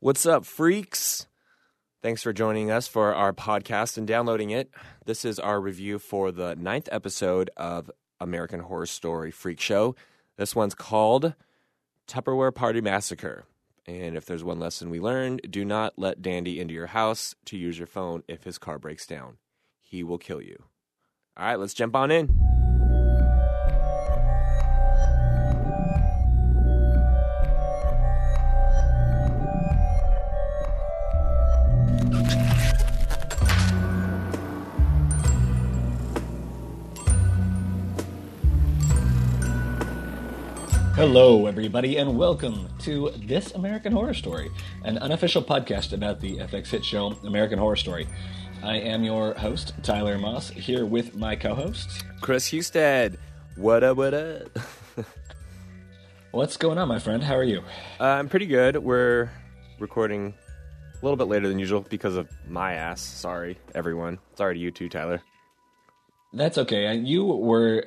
What's up, freaks? Thanks for joining us for our podcast and downloading it. This is our review for the 9th episode of American Horror Story Freak Show. This one's called Tupperware Party Massacre. And if there's one lesson we learned, do not let Dandy into your house to use your phone if his car breaks down. He will kill you. All right, let's jump on in. Hello, everybody, and welcome to This American Horror Story, an unofficial podcast about the FX hit show American Horror Story. I am your host, Tyler Moss, here with my co-host, Chris Husted. What up, what up? What's going on, my friend? How are you? I'm pretty good. We're recording a little bit later than usual because of my ass. Sorry, everyone. Sorry to you too, Tyler. That's okay. You were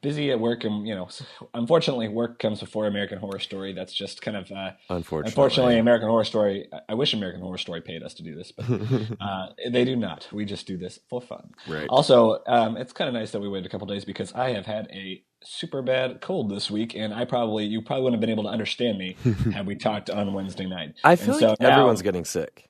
busy at work, and you know, unfortunately, work comes before American Horror Story. That's just kind of unfortunately American Horror Story. I wish American Horror Story paid us to do this, but they do not. We just do this for fun. Right. Also, it's kind of nice that we waited a couple days because I have had a super bad cold this week, and you probably wouldn't have been able to understand me had we talked on Wednesday night. I feel like everyone's getting sick.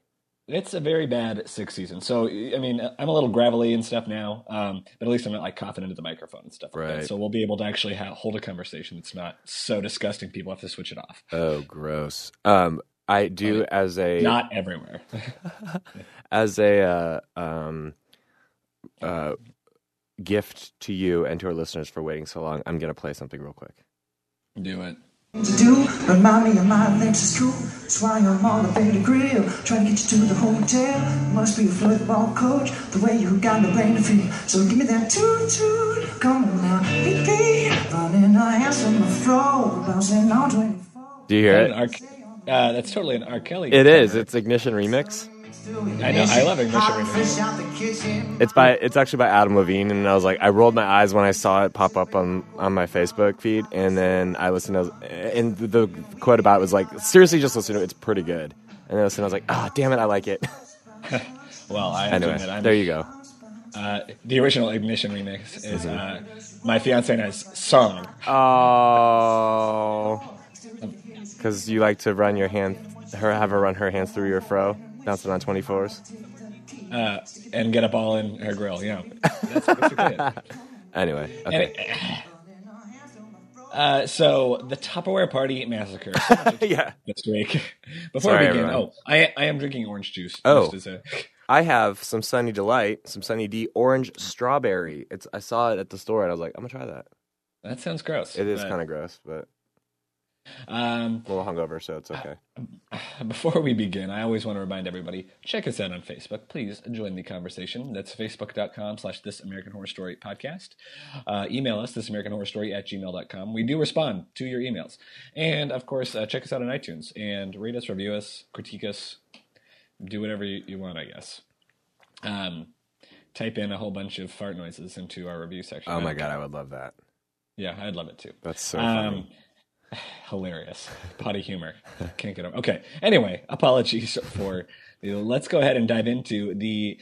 It's a very bad sick season. So, I mean, I'm a little gravelly and stuff now, but at least I'm not like coughing into the microphone and stuff like that. So we'll be able to actually hold a conversation that's not so disgusting. People have to switch it off. Oh, gross. I do, I mean, as a... Not everywhere. As a gift to you and to our listeners for waiting so long, I'm going to play something real quick. Do it. To do, remind me of my Lexus cool. That's why I'm on the Beta Grill, trying to get you to the hotel. Must be a football coach, the way you got the brain to feel. So give me that toot-toot, come on now, baby. Running her hands from the floor, bouncing on 24. Do you hear it? That's totally an R. Kelly. It is, it's Ignition Remix. I know, I love Ignition Remix. It's actually by Adam Levine, and I was like, I rolled my eyes when I saw it pop up on my Facebook feed, and then I listened, and the quote about it was like, seriously, just listen to it, it's pretty good. And then I listened, I was like, ah, oh, damn it, I like it. Well, anyway, there you go. The original Ignition Remix is my fiancé and I's song. Oh. Because you like to run your hand, have her run her hands through your fro? Bouncing on 24s. And get a ball in her grill, yeah. That's what you did. Anyway, okay. So, the Tupperware Party Massacre. Yeah. This week. Before we begin, I am drinking orange juice. Oh, I have some Sunny Delight, some Sunny D orange strawberry. I saw it at the store, and I was like, I'm going to try that. That sounds gross. It is kind of gross, but... a little hungover, so it's okay. Before we begin, I always want to remind everybody, check us out on Facebook. Please join the conversation. That's facebook.com/This American Horror Story Podcast. Email us, thisamericanhorrorstory@gmail.com. We do respond to your emails. And, of course, check us out on iTunes and rate us, review us, critique us, do whatever you want, I guess. Type in a whole bunch of fart noises into our review section. Oh, my God, I would love that. Yeah, I'd love it, too. That's so funny. Hilarious. Potty humor. Can't get over. Okay. Anyway, apologies for the... Let's go ahead and dive into the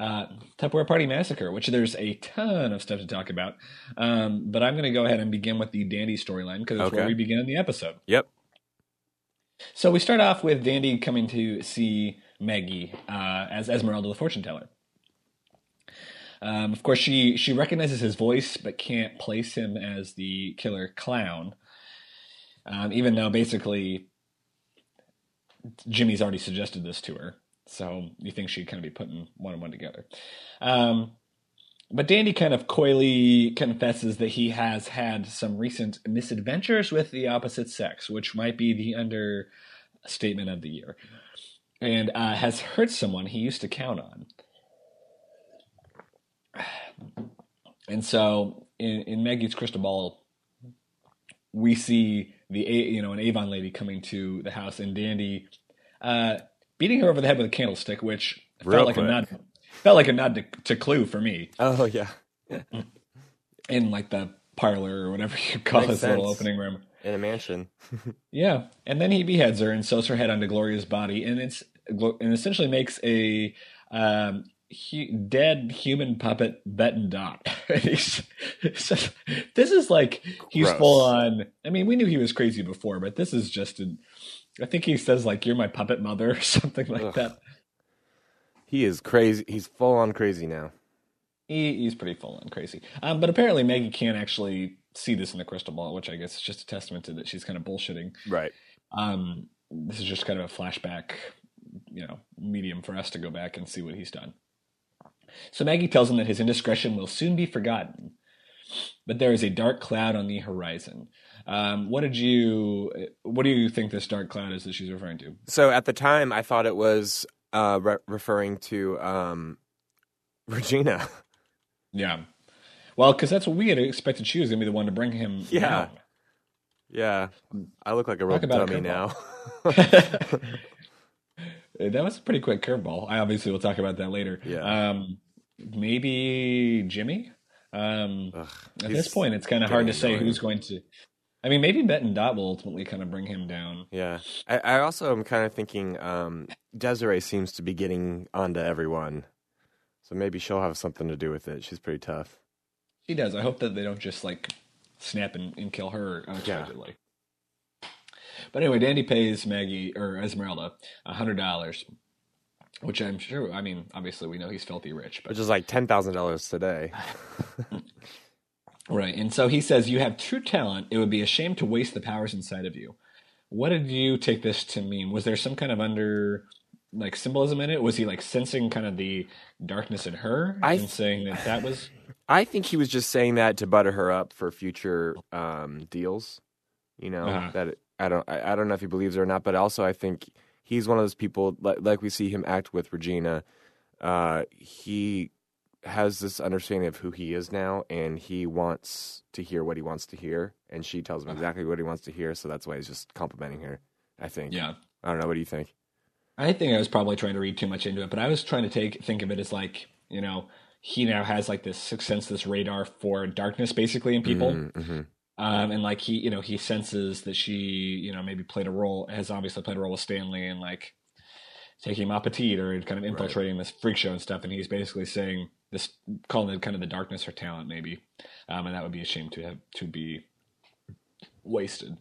Tupperware Party Massacre, which there's a ton of stuff to talk about. But I'm going to go ahead and begin with the Dandy storyline because it's where we begin the episode. Yep. So we start off with Dandy coming to see Maggie as Esmeralda the fortune teller. Of course, she recognizes his voice but can't place him as the killer clown. Even though basically Jimmy's already suggested this to her. So you think she'd kind of be putting one and one together. But Dandy kind of coyly confesses that he has had some recent misadventures with the opposite sex, which might be the understatement of the year, and has hurt someone he used to count on. And so in Maggie's crystal ball, we see an Avon lady coming to the house and Dandy beating her over the head with a candlestick, which felt like a nod to Clue for me. Oh yeah, in like the parlor or whatever you call this little opening room. In a mansion. Yeah. And then he beheads her and sews her head onto Gloria's body, and essentially makes a dead human puppet Bette and Dot. This is like, he's gross. Full on. I mean, we knew he was crazy before, but this is just I think he says, like, you're my puppet mother or something like that. He is crazy. He's full on crazy now. He's pretty full on crazy. But apparently Maggie can't actually see this in the crystal ball, which I guess is just a testament to that she's kind of bullshitting. Right. This is just kind of a flashback, medium for us to go back and see what he's done. So Maggie tells him that his indiscretion will soon be forgotten, but there is a dark cloud on the horizon. What do you think this dark cloud is that she's referring to? So at the time, I thought it was referring to Regina. Yeah. Well, because that's what we had expected. She was going to be the one to bring him down. Yeah. I look like a real dummy now. That was a pretty quick curveball. I obviously will talk about that later. Yeah. Maybe Jimmy? At this point, it's kind of hard to say who's going to... I mean, maybe Bette and Dot will ultimately kind of bring him down. Yeah. I also am kind of thinking Desiree seems to be getting onto everyone. So maybe she'll have something to do with it. She's pretty tough. She does. I hope that they don't just, snap and kill her unexpectedly. Yeah. But anyway, Dandy pays Maggie, or Esmeralda, $100, which I'm sure, obviously we know he's filthy rich. But... which is like $10,000 today. Right. And so he says, you have true talent. It would be a shame to waste the powers inside of you. What did you take this to mean? Was there some kind of symbolism in it? Was he sensing kind of the darkness in her and saying that was... I think he was just saying that to butter her up for future deals, that I don't know if he believes her or not, but also I think he's one of those people, like we see him act with Regina, he has this understanding of who he is now, and he wants to hear what he wants to hear, and she tells him exactly what he wants to hear, so that's why he's just complimenting her, I think. Yeah. I don't know, what do you think? I think I was probably trying to read too much into it, but I was trying to think of it as he now has this sixth sense, this radar for darkness basically in people. Mm-hmm. And he, he senses that she, maybe has obviously played a role with Stanley and taking him petit or kind of infiltrating this freak show and stuff. And he's basically saying this, calling it kind of the darkness or talent maybe. And that would be a shame to be wasted.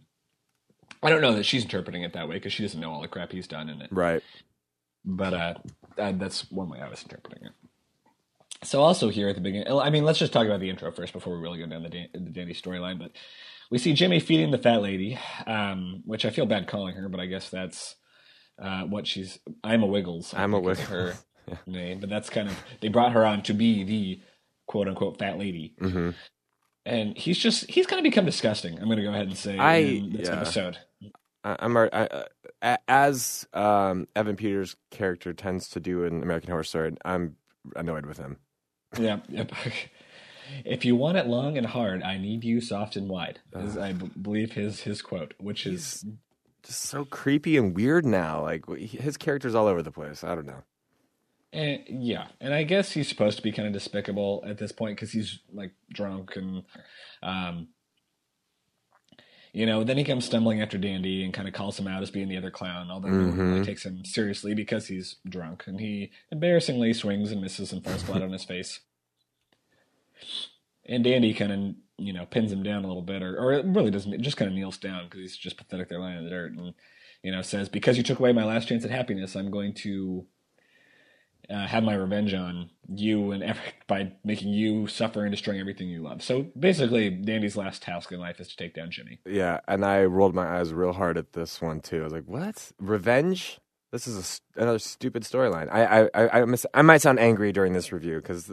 I don't know that she's interpreting it that way because she doesn't know all the crap he's done in it. Right. But that's one way I was interpreting it. So also here at the beginning, let's just talk about the intro first before we really go down the Dandy storyline. But we see Jimmy feeding the fat lady, which I feel bad calling her, but I guess that's what she's... I'm a Wiggles. I'm a Wiggles. Her name, but that's kind of... They brought her on to be the quote-unquote fat lady. Mm-hmm. And he's kind of become disgusting. I'm going to go ahead and say in this episode. As Evan Peters' character tends to do in American Horror Story, I'm annoyed with him. Yeah. Yep. If you want it long and hard, I need you soft and wide. Is, I believe his quote, which is just so creepy and weird now. His character's all over the place. I don't know. And I guess he's supposed to be kind of despicable at this point because he's drunk and, then he comes stumbling after Dandy and kind of calls him out as being the other clown, although no one really takes him seriously because he's drunk, and he embarrassingly swings and misses and falls flat on his face. And Dandy kind of, pins him down a little bit, or it really doesn't, it just kind of kneels down because he's just pathetic. They're lying in the dirt and, says, because you took away my last chance at happiness, I'm going to... have my revenge on you and Everett by making you suffer and destroying everything you love. So basically, Dandy's last task in life is to take down Jimmy. Yeah, and I rolled my eyes real hard at this one too. I was like, "What? Revenge? This is another stupid storyline." I might sound angry during this review because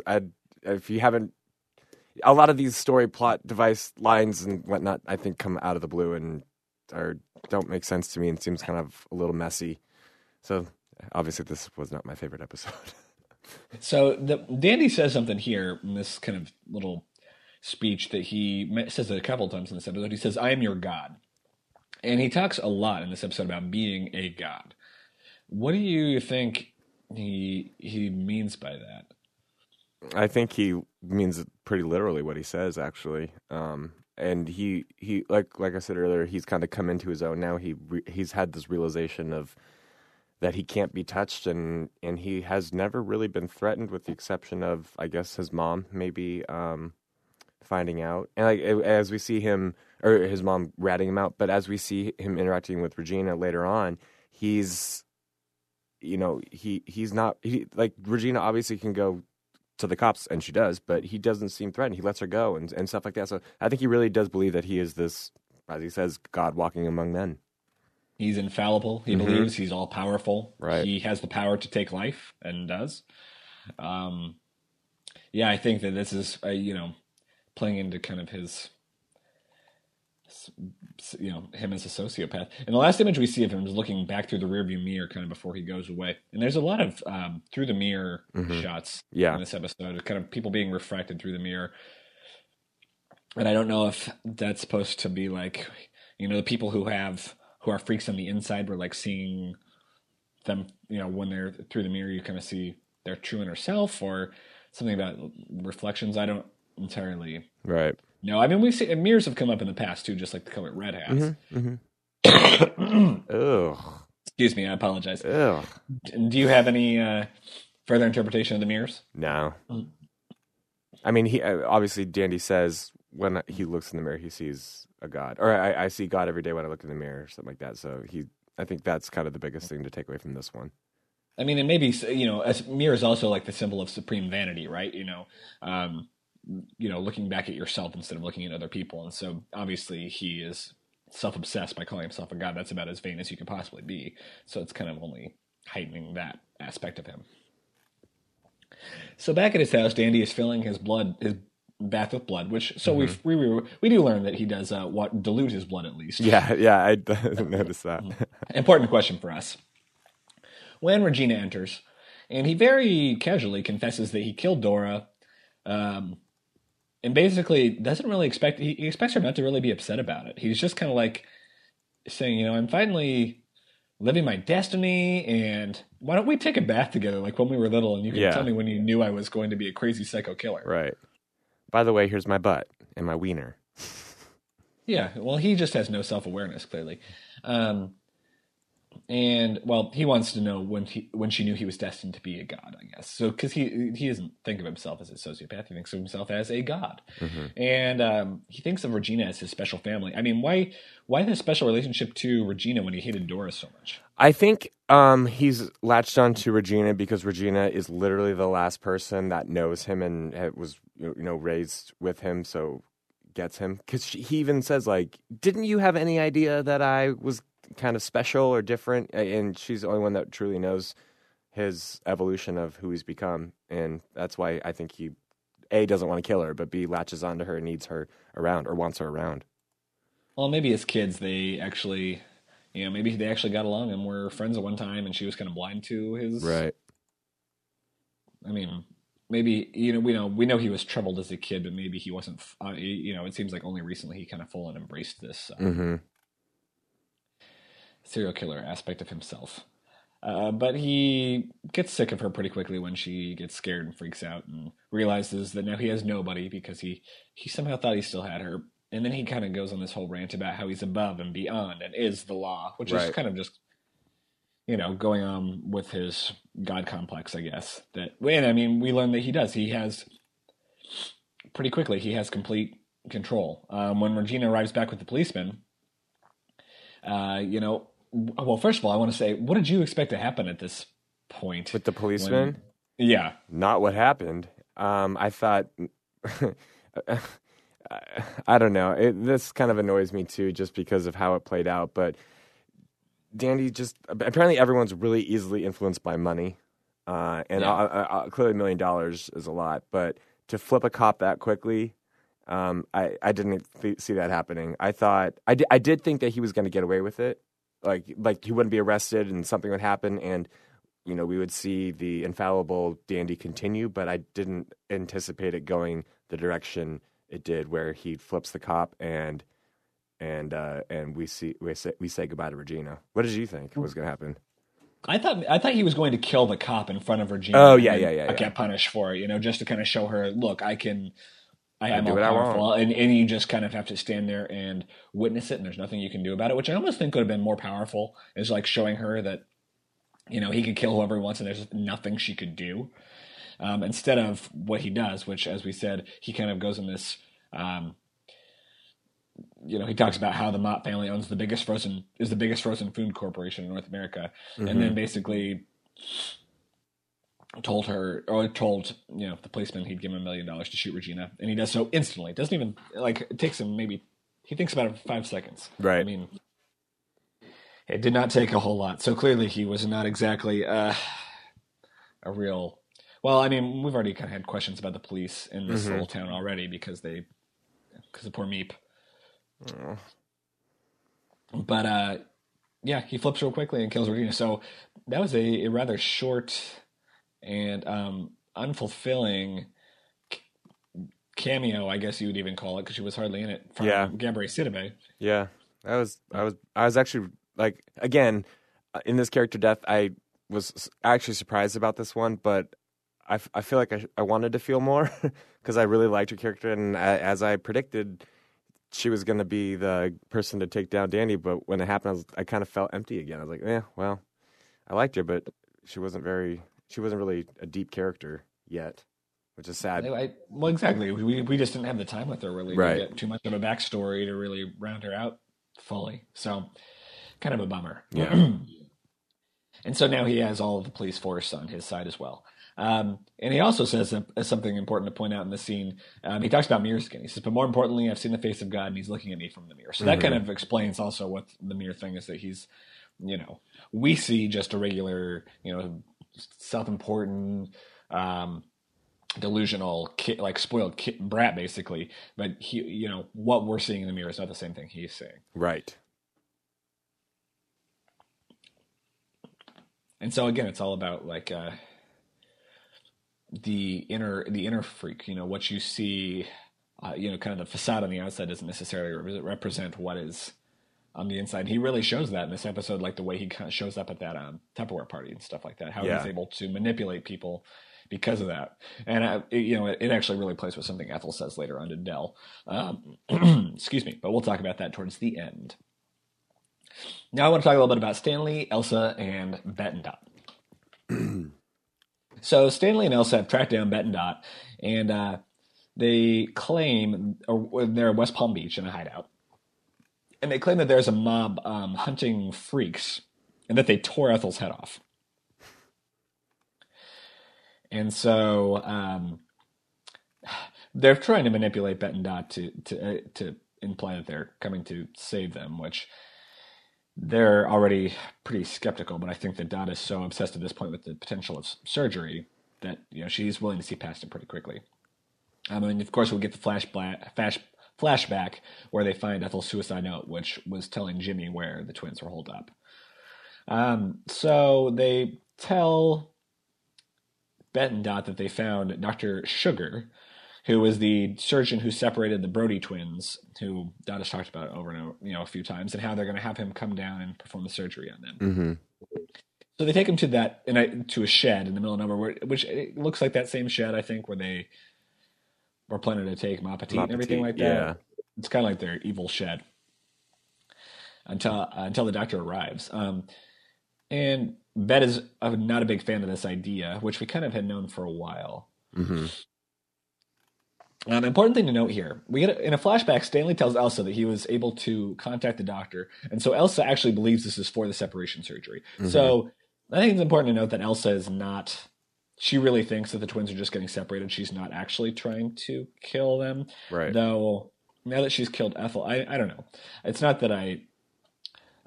if you haven't, a lot of these story plot device lines and whatnot, I think, come out of the blue and don't make sense to me and seems kind of a little messy. So. Obviously, this was not my favorite episode. So Dandy says something here in this kind of little speech that he says a couple times in this episode. He says, I am your God. And he talks a lot in this episode about being a God. What do you think he means by that? I think he means pretty literally what he says, actually. And he like I said earlier, he's kind of come into his own now. He's had this realization of that he can't be touched, and he has never really been threatened, with the exception of, I guess, his mom maybe finding out. And like as we see him, or his mom ratting him out, but as we see him interacting with Regina later on, he's, you know, he's not, like, Regina obviously can go to the cops, and she does, but he doesn't seem threatened. He lets her go and stuff like that. So I think he really does believe that he is this, as he says, God walking among men. He's infallible. He believes he's all powerful. Right. He has the power to take life, and does. Yeah, I think that this is, you know, playing into kind of his, you know, him as a sociopath. And the last image we see of him is looking back through the rearview mirror, kind of before he goes away. And there's a lot of through the mirror shots in this episode, kind of people being refracted through the mirror. And I don't know if that's supposed to be like, you know, the people who have, who are freaks on the inside, we're like seeing them, you know, when they're through the mirror, you kind of see their true inner self, or something about reflections. I don't entirely know. I mean, we've seen mirrors have come up in the past too, just like the colored red hats. Excuse me, I apologize. Do you have any further interpretation of the mirrors? No. I mean, he obviously, Dandy says when he looks in the mirror, he sees a God, or I see God every day when I look in the mirror, or something like that. So I think that's kind of the biggest thing to take away from this one. I mean, and maybe, you know, a mirror is also like the symbol of supreme vanity, right? You know, looking back at yourself instead of looking at other people. And so obviously he is self-obsessed by calling himself a God. That's about as vain as you can possibly be. So it's kind of only heightening that aspect of him. So back at his house, Dandy is filling his bath with blood, which, so we do learn that he does dilute his blood, at least. Yeah, I didn't notice that. Important question for us. When Regina enters, and he very casually confesses that he killed Dora, and basically doesn't really expect, he expects her not to really be upset about it. He's just kind of like saying, you know, I'm finally living my destiny, and why don't we take a bath together like when we were little, and you can tell me when you knew I was going to be a crazy psycho killer. Right. By the way, here's my butt and my wiener. Yeah, well, he just has no self-awareness, clearly. And, well, he wants to know when she knew he was destined to be a god, I guess. So, because he doesn't think of himself as a sociopath. He thinks of himself as a god. And he thinks of Regina as his special family. I mean, why this special relationship to Regina when he hated Dora so much? I think he's latched on to Regina because Regina is literally the last person that knows him and was, you know, raised with him, so gets him. Because he even says, like, didn't you have any idea that I was kind of special or different? And she's the only one that truly knows his evolution of who he's become. And that's why I think he, A, doesn't want to kill her, but B, latches onto her and needs her around, or wants her around. Well, maybe as kids, they actually, you know, maybe they actually got along and were friends at one time, and she was kind of blind to his... Right. I mean, maybe, you know, we know he was troubled as a kid, but maybe he wasn't, you know, it seems like only recently he kind of full and embraced this serial killer aspect of himself. But he gets sick of her pretty quickly when she gets scared and freaks out and realizes that now he has nobody, because he somehow thought he still had her. And then he kind of goes on this whole rant about how he's above and beyond and is the law, which is kind of just, you know, going on with his God complex, I guess. And I mean, we learn that he does. He has, pretty quickly, he has complete control. When Regina arrives back with the policeman, you know, well, first of all, I want to say, what did you expect to happen at this point? With the policeman? Yeah. Not what happened. I thought... I don't know. This kind of annoys me too, just because of how it played out. But Dandy just, apparently everyone's really easily influenced by money, and clearly $1 million is a lot. But to flip a cop that quickly, I didn't see that happening. I thought I did think that he was going to get away with it, like he wouldn't be arrested and something would happen, and you know, we would see the infallible Dandy continue. But I didn't anticipate it going the direction it did, where he flips the cop and we say goodbye to Regina. What did you think was going to happen? I thought he was going to kill the cop in front of Regina. Oh yeah, and get punished for it, you know, just to kind of show her, look, I can I am all powerful, and you just kind of have to stand there and witness it, and there's nothing you can do about it, which I almost think could have been more powerful, is like showing her that, you know, he could kill whoever he wants and there's nothing she could do, instead of what he does, which, as we said, he kind of goes in this, you know, he talks about how the Mott family owns is the biggest frozen food corporation in North America, and then basically told you know, the policeman he'd give him $1 million to shoot Regina, and he does so instantly. It doesn't even, like, it takes him maybe, he thinks about it for 5 seconds. Right. I mean, it did not take a whole lot. So clearly he was not exactly a real, well, I mean, we've already kind of had questions about the police in this little town already because of poor Meep. Oh. But, yeah, he flips real quickly and kills Regina. So that was a rather short and unfulfilling cameo, I guess you would even call it, because she was hardly in it, from Gabrielle Sidibe. Yeah, that was I was actually, like, again, in this character death, I was actually surprised about this one, but I feel like I wanted to feel more because I really liked her character, and as I predicted, she was going to be the person to take down Danny. But when it happened, I kind of felt empty again. I was like, yeah, well, I liked her, but she wasn't really a deep character yet, which is sad. Well, exactly. We just didn't have the time with her really to get too much of a backstory to really round her out fully. So kind of a bummer. Yeah. And so now he has all of the police force on his side as well. And he also says something important to point out in the scene. He talks about mirror skin. He says, but more importantly, I've seen the face of God, and he's looking at me from the mirror. So that kind of explains also what the mirror thing is, that he's, you know, we see just a regular, you know, self-important, delusional, like spoiled brat, basically. But he, you know, what we're seeing in the mirror is not the same thing he's seeing. Right. And so again, it's all about like, the inner freak, you know, what you see, you know, kind of the facade on the outside doesn't necessarily represent what is on the inside. And he really shows that in this episode, like the way he kind of shows up at that Tupperware party and stuff like that, how he's able to manipulate people because of that. And, you know, it actually really plays with something Ethel says later on to Dell. Excuse me, but we'll talk about that towards the end. Now I want to talk a little bit about Stanley, Elsa, and Bette and Dot. So Stanley and Elsa have tracked down Bette and Dot, and they claim they're in West Palm Beach in a hideout, and they claim that there's a mob hunting freaks, and that they tore Ethel's head off. And so they're trying to manipulate Bette and Dot to imply that they're coming to save them, which they're already pretty skeptical, but I think that Dot is so obsessed at this point with the potential of surgery that, you know, she's willing to see past it pretty quickly. And of course, we'll get the flashback where they find Ethel's suicide note, which was telling Jimmy where the twins were holed up. So they tell Bette and Dot that they found Dr. Sugar, who was the surgeon who separated the Brody twins, who Dot has talked about over and over, you know, a few times, and how they're going to have him come down and perform the surgery on them. Mm-hmm. So they take him to that, to a shed in the middle of nowhere, which it looks like that same shed, I think, where they were planning to take Ma Petite and everything like that. Yeah. It's kind of like their evil shed until the doctor arrives. And Bette is not a big fan of this idea, which we kind of had known for a while. Mm-hmm. An important thing to note here, in a flashback, Stanley tells Elsa that he was able to contact the doctor, and so Elsa actually believes this is for the separation surgery. Mm-hmm. So I think it's important to note that Elsa is not – she really thinks that the twins are just getting separated. She's not actually trying to kill them. Right. Though now that she's killed Ethel, I don't know. It's not that I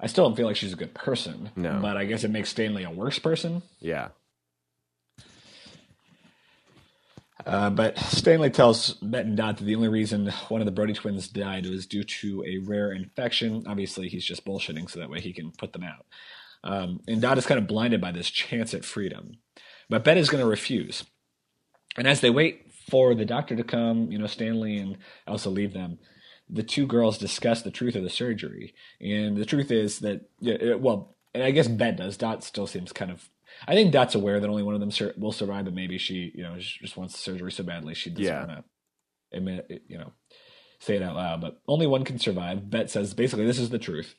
still don't feel like she's a good person. No. But I guess it makes Stanley a worse person. Yeah. But Stanley tells Bette and Dot that the only reason one of the Brody twins died was due to a rare infection. Obviously, he's just bullshitting, so that way he can put them out. And Dot is kind of blinded by this chance at freedom. But Bette is going to refuse. And as they wait for the doctor to come, you know, Stanley and Elsa leave them. The two girls discuss the truth of the surgery. And the truth is that, well, and I guess Bette does. Dot still seems kind of... I think Dot's aware that only one of them will survive, but maybe she, you know, she just wants the surgery so badly she doesn't want to admit, you know, say it out loud, but only one can survive. Bet says basically this is the truth.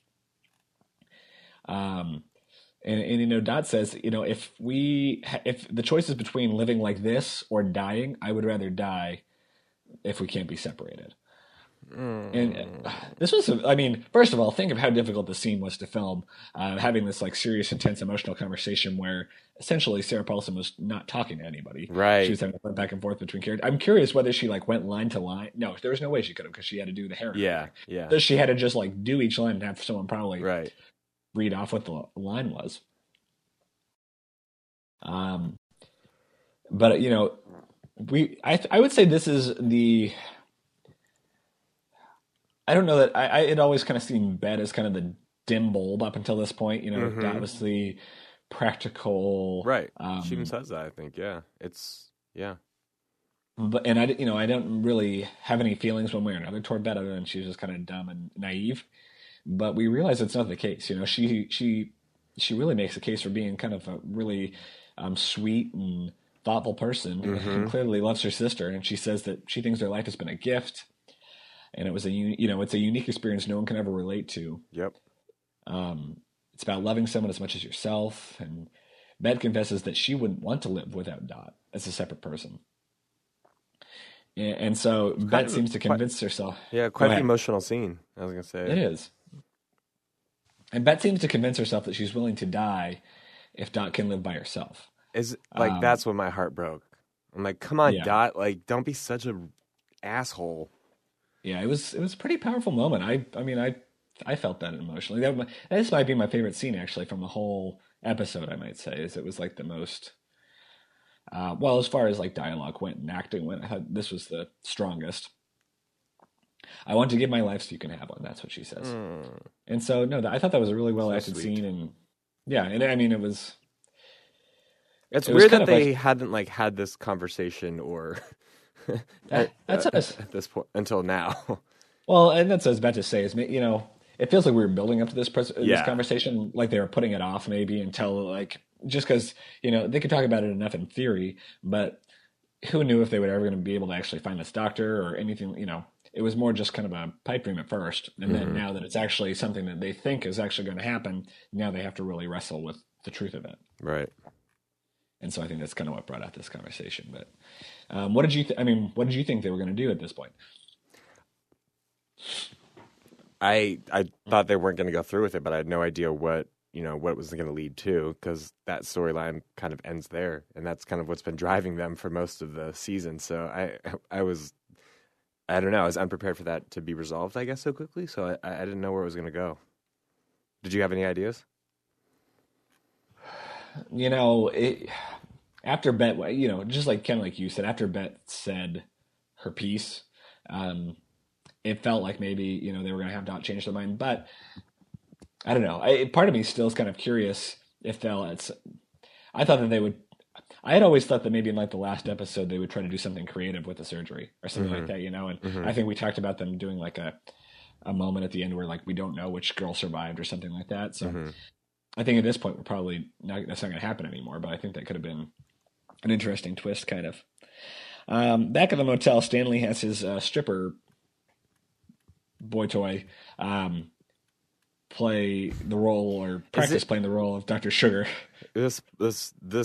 And you know, Dot says, you know, if the choice is between living like this or dying, I would rather die if we can't be separated. And this was, I mean, first of all, think of how difficult the scene was to film, having this like serious, intense, emotional conversation where essentially Sarah Paulson was not talking to anybody. Right. She was having to flip back and forth between characters. I'm curious whether she like went line to line. No, there was no way she could have, because she had to do the hair. Yeah. Yeah. So she had to just like do each line and have someone probably read off what the line was. But you know, I would say this is the, I don't know that I it always kind of seemed bad as kind of the dim bulb up until this point, you know, mm-hmm. That was the practical. Right. She even says that, I think. Yeah. It's yeah. But, and I don't really have any feelings one way or another toward that, other than she was just kind of dumb and naive, but we realize it's not the case. You know, she really makes a case for being kind of a really sweet and thoughtful person mm-hmm. who clearly loves her sister. And she says that she thinks their life has been a gift. And it was it's a unique experience no one can ever relate to. Yep. It's about loving someone as much as yourself. And Bette confesses that she wouldn't want to live without Dot as a separate person. And so Bette seems to convince herself. Yeah, quite an emotional scene, I was going to say. It is. And Bette seems to convince herself that she's willing to die if Dot can live by herself. Is like that's when my heart broke. I'm like, come on, yeah. Dot. Like, don't be such an asshole. Yeah, it was a pretty powerful moment. I mean, I felt that emotionally. This might be my favorite scene, actually, from the whole episode, I might say, is it was like the most, well, as far as like dialogue went and acting went, I thought this was the strongest. I want to give my life so you can have one. That's what she says. Mm. And so, no, I thought that was a really well-acted scene. And yeah, and I mean, it was... It's weird that they hadn't like had this conversation or... at this point until now. Well, and that's what I was about to say is, you know, it feels like we were building up to this conversation, like they were putting it off maybe until like, just because, you know, they could talk about it enough in theory, but who knew if they were ever going to be able to actually find this doctor or anything, you know, it was more just kind of a pipe dream at first. And mm-hmm. then now that it's actually something that they think is actually going to happen, now they have to really wrestle with the truth of it. Right. And so I think that's kind of what brought out this conversation. But what did you think they were going to do at this point? I thought they weren't going to go through with it, but I had no idea what it was going to lead to, because that storyline kind of ends there, and that's kind of what's been driving them for most of the season. So I was unprepared for that to be resolved, I guess, so quickly. So I didn't know where it was going to go. Did you have any ideas? You know, after Bet, you know, just like Ken, like you said, after Bet said her piece, it felt like maybe, you know, they were going to have Dot change their mind. But I don't know. Part of me still is kind of curious if I thought that they would. I had always thought that maybe in like the last episode they would try to do something creative with the surgery or something mm-hmm. like that, you know. And mm-hmm. I think we talked about them doing like a moment at the end where like we don't know which girl survived or something like that. So. Mm-hmm. I think at this point we're probably that's not going to happen anymore, but I think that could have been an interesting twist, kind of. Back at the motel, Stanley has his stripper boy toy play the role or practice playing the role of Dr. Sugar. This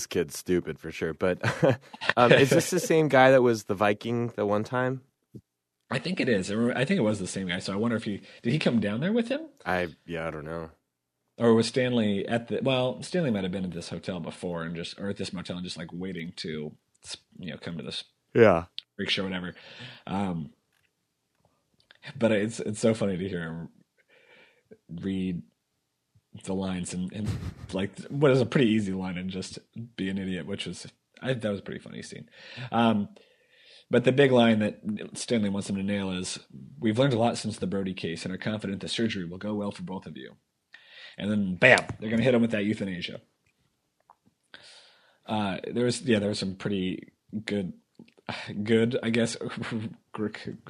kid's stupid for sure, but is this the same guy that was the Viking the one time? I think it is. I think it was the same guy. So I wonder if did he come down there with him? I don't know. Or was Stanley Stanley might have been at this hotel before or at this motel and just like waiting to, you know, come to this freak show or whatever. But it's so funny to hear him read the lines and like what is a pretty easy line and just be an idiot, which was that was a pretty funny scene. But the big line that Stanley wants him to nail is, "We've learned a lot since the Brody case and are confident the surgery will go well for both of you." And then, bam, they're going to hit him with that euthanasia. There was some pretty good, I guess,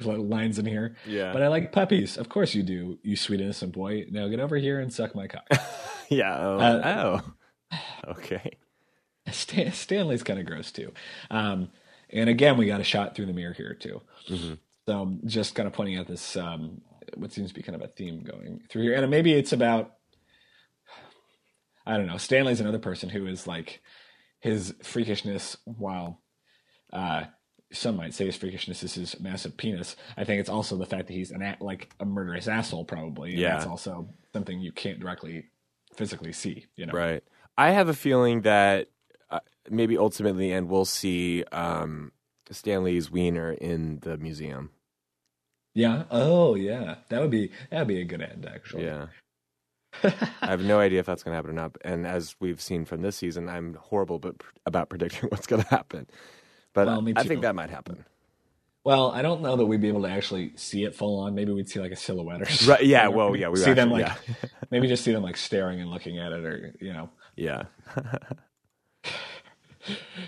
lines in here. Yeah. But I like puppies. Of course you do, you sweet innocent boy. Now get over here and suck my cock. Yeah. Okay. Stanley's kind of gross, too. And again, we got a shot through the mirror here, too. Mm-hmm. So just kind of pointing out this, what seems to be kind of a theme going through here. And maybe it's about, I don't know, Stanley's another person who is like, his freakishness, while some might say his freakishness is his massive penis, I think it's also the fact that he's a murderous asshole, probably. And that's also something you can't directly physically see, you know? Right. I have a feeling that maybe ultimately in the end we'll see Stanley's wiener in the museum. Yeah. Oh, yeah. That would be a good end, actually. Yeah. I have no idea if that's going to happen or not. And as we've seen from this season, I'm horrible about predicting what's going to happen. But I think that might happen. Well, I don't know that we'd be able to actually see it full on. Maybe we'd see like a silhouette or something. Right, yeah, well, yeah. We see them like, maybe just see them like staring and looking at it, or, you know. Yeah.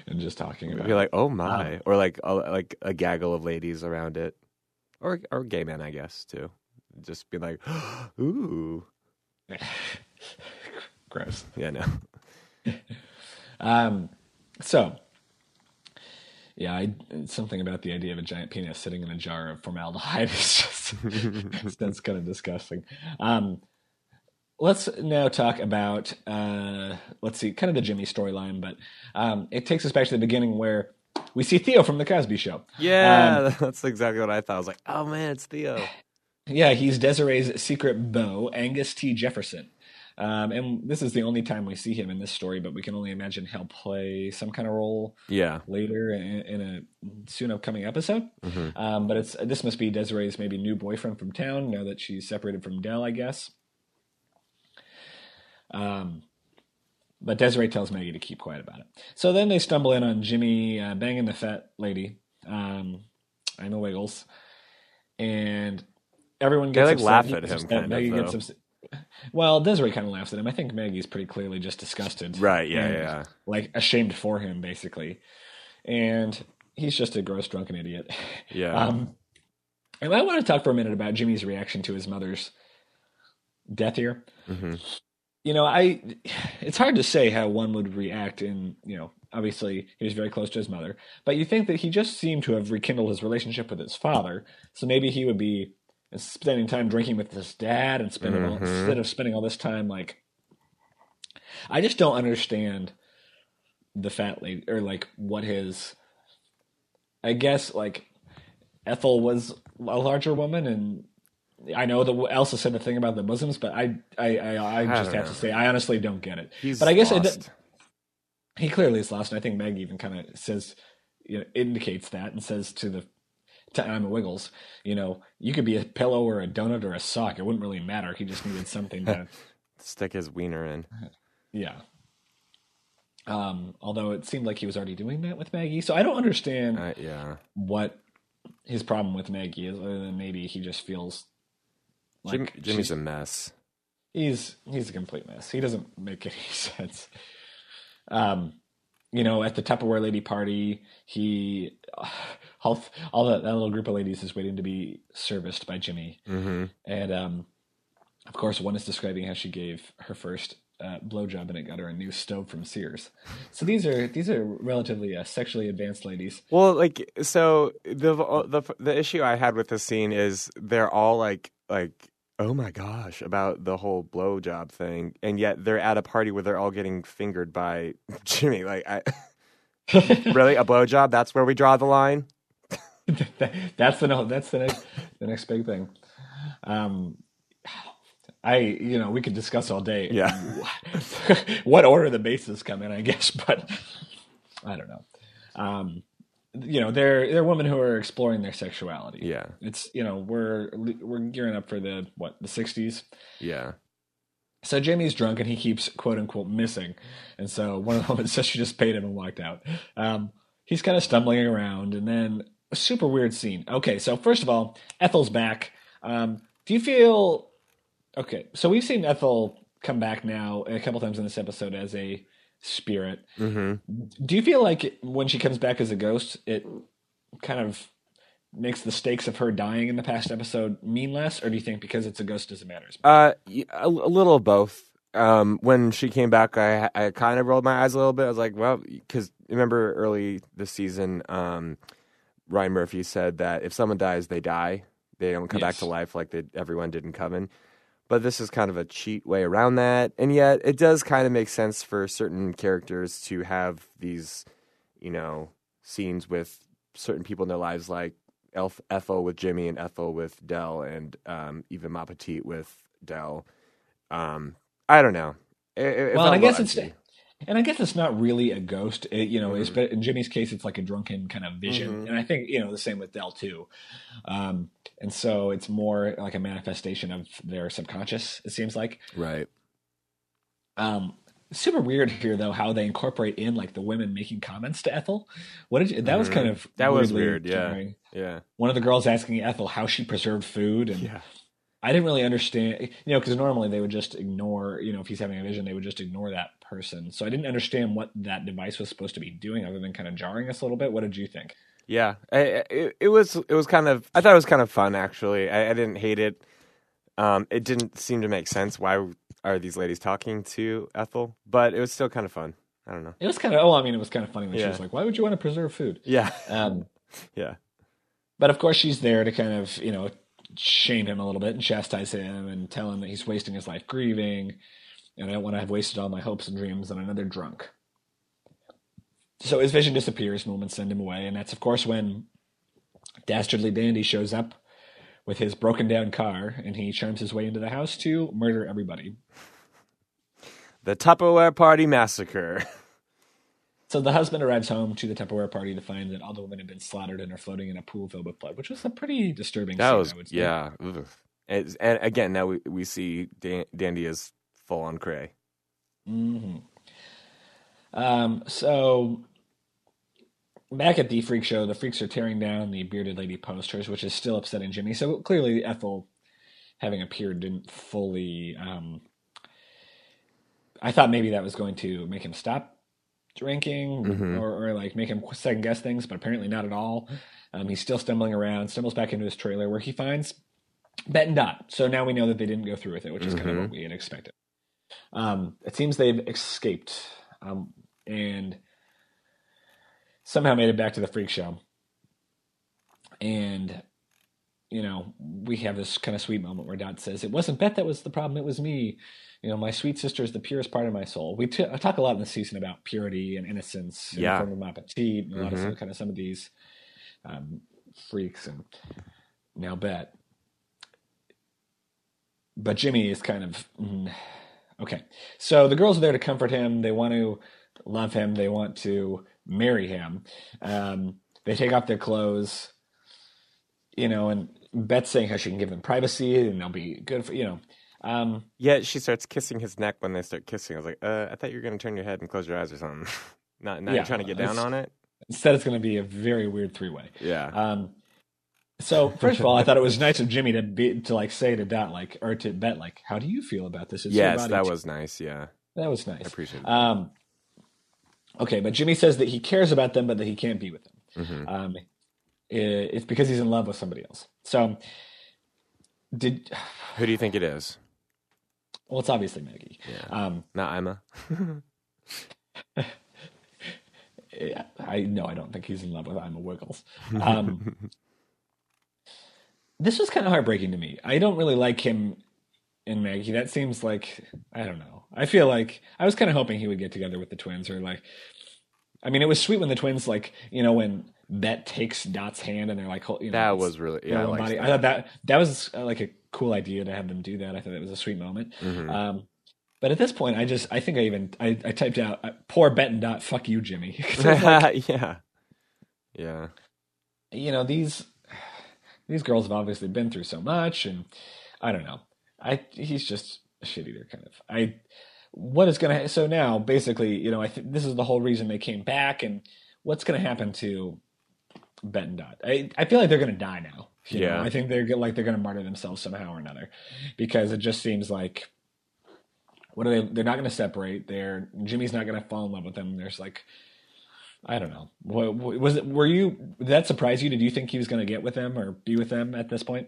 And just talking about it. Be like, oh my. Or like a gaggle of ladies around it. Or gay men, I guess, too. Just be like, ooh. Gross. Yeah, no. Something about the idea of a giant penis sitting in a jar of formaldehyde is just that's kind of disgusting. Let's now talk about kind of the Jimmy storyline, but it takes us back to the beginning where we see Theo from The Cosby Show. Yeah, that's exactly what I thought. I was like, oh man, it's Theo. Yeah, he's Desiree's secret beau, Angus T. Jefferson. And this is the only time we see him in this story, but we can only imagine he'll play some kind of role later in a soon upcoming episode. Mm-hmm. But this must be Desiree's maybe new boyfriend from town, now that she's separated from Dell, I guess. But Desiree tells Maggie to keep quiet about it. So then they stumble in on Jimmy banging the fat lady, Ima Wiggles, and... everyone gets laugh at him. Desiree kind of laughs at him. I think Maggie's pretty clearly just disgusted. Right, yeah. Like ashamed for him, basically. And he's just a gross, drunken idiot. Yeah. And I want to talk for a minute about Jimmy's reaction to his mother's death here. Mm-hmm. You know, it's hard to say how one would react in, you know, obviously he was very close to his mother. But you think that he just seemed to have rekindled his relationship with his father. So maybe he would be... and spending time drinking with his dad and instead of spending all this time, like, I just don't understand the fat lady, or like what his, I guess like Ethel was a larger woman, and I know that Elsa said the thing about the bosoms, but I just have to say I honestly don't get it. He's but I guess lost. He clearly is lost, and I think Maggie even kind of says, you know, indicates that and says to Ima Wiggles, you know, you could be a pillow or a donut or a sock. It wouldn't really matter. He just needed something to stick his wiener in. Yeah. Although it seemed like he was already doing that with Maggie. So I don't understand what his problem with Maggie is, other than maybe he just feels like... Jimmy's a mess. He's a complete mess. He doesn't make any sense. You know, at the Tupperware lady party, he... all that little group of ladies is waiting to be serviced by Jimmy. Mm-hmm. And, of course, one is describing how she gave her first blowjob, and it got her a new stove from Sears. So these are relatively sexually advanced ladies. Well, like, so the issue I had with this scene is they're all like, oh my gosh, about the whole blowjob thing. And yet they're at a party where they're all getting fingered by Jimmy. Like, really? A blowjob? That's where we draw the line? That's the next big thing. We could discuss all day. Yeah. What order the bases come in, I guess, but I don't know. They're women who are exploring their sexuality. Yeah. It's, you know, we're gearing up for the 60s. Yeah. So Jimmy's drunk and he keeps quote unquote missing. And so one of the women says she just paid him and walked out. He's kind of stumbling around, and then a super weird scene. Okay, so first of all, Ethel's back. Do you feel... okay, so we've seen Ethel come back now a couple times in this episode as a spirit. Mm-hmm. Do you feel like when she comes back as a ghost, it kind of makes the stakes of her dying in the past episode mean less? Or do you think because it's a ghost doesn't matter as much? A little of both. When she came back, I kind of rolled my eyes a little bit. I was like, well, because remember early this season... Ryan Murphy said that if someone dies, they die. They don't come back to life like everyone did in Coven. But this is kind of a cheat way around that. And yet it does kind of make sense for certain characters to have these, you know, scenes with certain people in their lives, like Ethel with Jimmy and Ethel with Del, and even Ma Petite with Del. I don't know. And I guess it's not really a ghost. It's, but in Jimmy's case, it's like a drunken kind of vision. Mm-hmm. And I think, the same with Del too. And so it's more like a manifestation of their subconscious, it seems like. Right. Super weird here, though, how they incorporate in like the women making comments to Ethel. That was kind of weird. Jarring. Yeah. One of the girls asking Ethel how she preserved food, and I didn't really understand, because normally they would just ignore, if he's having a vision, they would just ignore that person. So I didn't understand what that device was supposed to be doing, other than kind of jarring us a little bit. What did you think? Yeah, it was kind of, I thought it was kind of fun, actually. I didn't hate it. It didn't seem to make sense. Why are these ladies talking to Ethel? But it was still kind of fun. I don't know. It was kind of, it was kind of funny when she was like, why would you want to preserve food? Yeah. Yeah. But of course she's there to kind of, shame him a little bit and chastise him and tell him that he's wasting his life grieving, and I don't want to have wasted all my hopes and dreams on another drunk. So his vision disappears, and women send him away, and that's of course when Dastardly Dandy shows up with his broken down car, and he charms his way into the house to murder everybody. The Tupperware Party Massacre. So the husband arrives home to the Tupperware party to find that all the women have been slaughtered and are floating in a pool filled with blood, which was a pretty disturbing scene, I would say. Yeah. And again, now we see Dandy as full-on cray. Mm-hmm. So back at the freak show, the freaks are tearing down the bearded lady posters, which is still upsetting Jimmy. So clearly Ethel, having appeared, didn't fully... I thought maybe that was going to make him stop drinking, or like make him second guess things, but apparently not at all. He's still stumbling around, stumbles back into his trailer where he finds Bet and Dot. So now we know that they didn't go through with it, which is kind of what we had expected. It seems they've escaped, and somehow made it back to the freak show. And, we have this kind of sweet moment where Dot says, it wasn't Bet that was the problem, it was me. My sweet sister is the purest part of my soul. We talk a lot in this season about purity and innocence in the form of Ma Petite, and a lot of some of these freaks, and now Bet. But Jimmy is kind of, okay. So the girls are there to comfort him. They want to love him. They want to marry him. They take off their clothes, and Bet's saying how she can give them privacy and they'll be good for, yeah, she starts kissing his neck when they start kissing. I was like, I thought you were going to turn your head and close your eyes or something. Not you're trying to get down on it. Instead, it's going to be a very weird three-way. Yeah. So first of all, I thought it was nice of Jimmy to say to Dot, or to Bet, how do you feel about this? It's your body. That was nice. Yeah. That was nice. I appreciate it. Okay. But Jimmy says that he cares about them, but that he can't be with them. Mm-hmm. It's because he's in love with somebody else. So who do you think it is? Well, it's obviously Maggie. Yeah. Not Ima. I don't think he's in love with Ima Wiggles. This was kind of heartbreaking to me. I don't really like him and Maggie. That seems like, I don't know. I feel like I was kind of hoping he would get together with the twins, or it was sweet when the twins, when Bet takes Dot's hand and they're like, that was really, I thought that was like a cool idea to have them do that. I thought it was a sweet moment. Mm-hmm. But at this point, I typed out poor Bet and Dot, fuck you, Jimmy. Yeah. These girls have obviously been through so much, and I don't know. He's just a shit eater, kind of. So now basically, this is the whole reason they came back, and what's going to happen to Bet and Dot? I feel like they're going to die now. I think they're going to martyr themselves somehow or another, because it just seems like, what are they? They're not going to separate. Jimmy's not going to fall in love with them. There's I don't know. Did that surprise you? Did you think he was going to get with them or be with them at this point?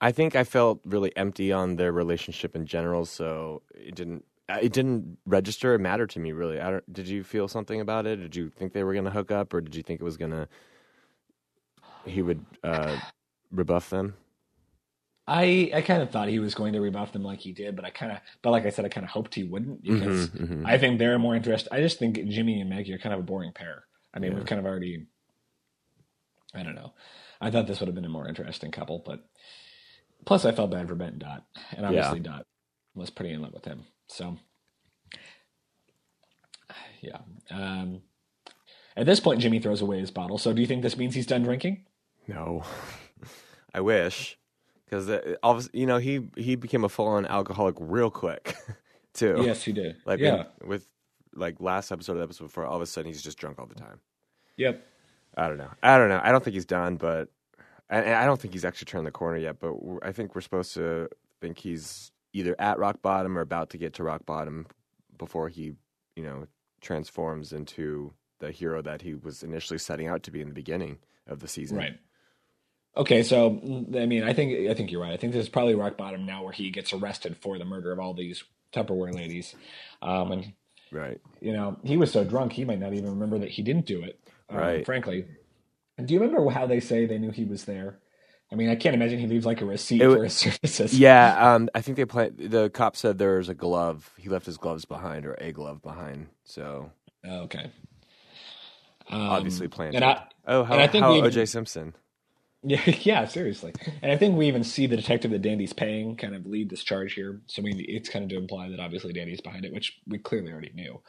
I think I felt really empty on their relationship in general, so it didn't it didn't register or matter to me, really. Did you feel something about it? Did you think they were going to hook up, or did you think it was going to... he would rebuff them? I kind of thought he was going to rebuff them like he did, but like I said, I kind of hoped he wouldn't, because I think they're more interested. I just think Jimmy and Maggie are kind of a boring pair. I mean, we've kind of already, I don't know. I thought this would have been a more interesting couple, but plus I felt bad for Bent and Dot, and obviously Dot was pretty in love with him. So yeah. At this point, Jimmy throws away his bottle. So do you think this means he's done drinking? No, I wish. Because, you know, he became a full-on alcoholic real quick, too. Yes, he did. Like, yeah. With last episode or the episode before, all of a sudden he's just drunk all the time. Yep. I don't know. I don't think he's done, but I don't think he's actually turned the corner yet. But I think we're supposed to think he's either at rock bottom or about to get to rock bottom before he, you know, transforms into the hero that he was initially setting out to be in the beginning of the season. Right. Okay, so I mean, I think you're right. I think this is probably rock bottom now, where he gets arrested for the murder of all these Tupperware ladies, and right, you know, he was so drunk he might not even remember that he didn't do it. Right, frankly. And do you remember how they say they knew he was there? I mean, I can't imagine he leaves like a receipt for his services. Yeah, I think the cop said there's a glove. He left his gloves behind, or a glove behind. So okay, obviously planned. How O.J. Simpson. Yeah, seriously. And I think we even see the detective that Dandy's paying kind of lead this charge here. So it's kind of to imply that obviously Dandy's behind it, which we clearly already knew.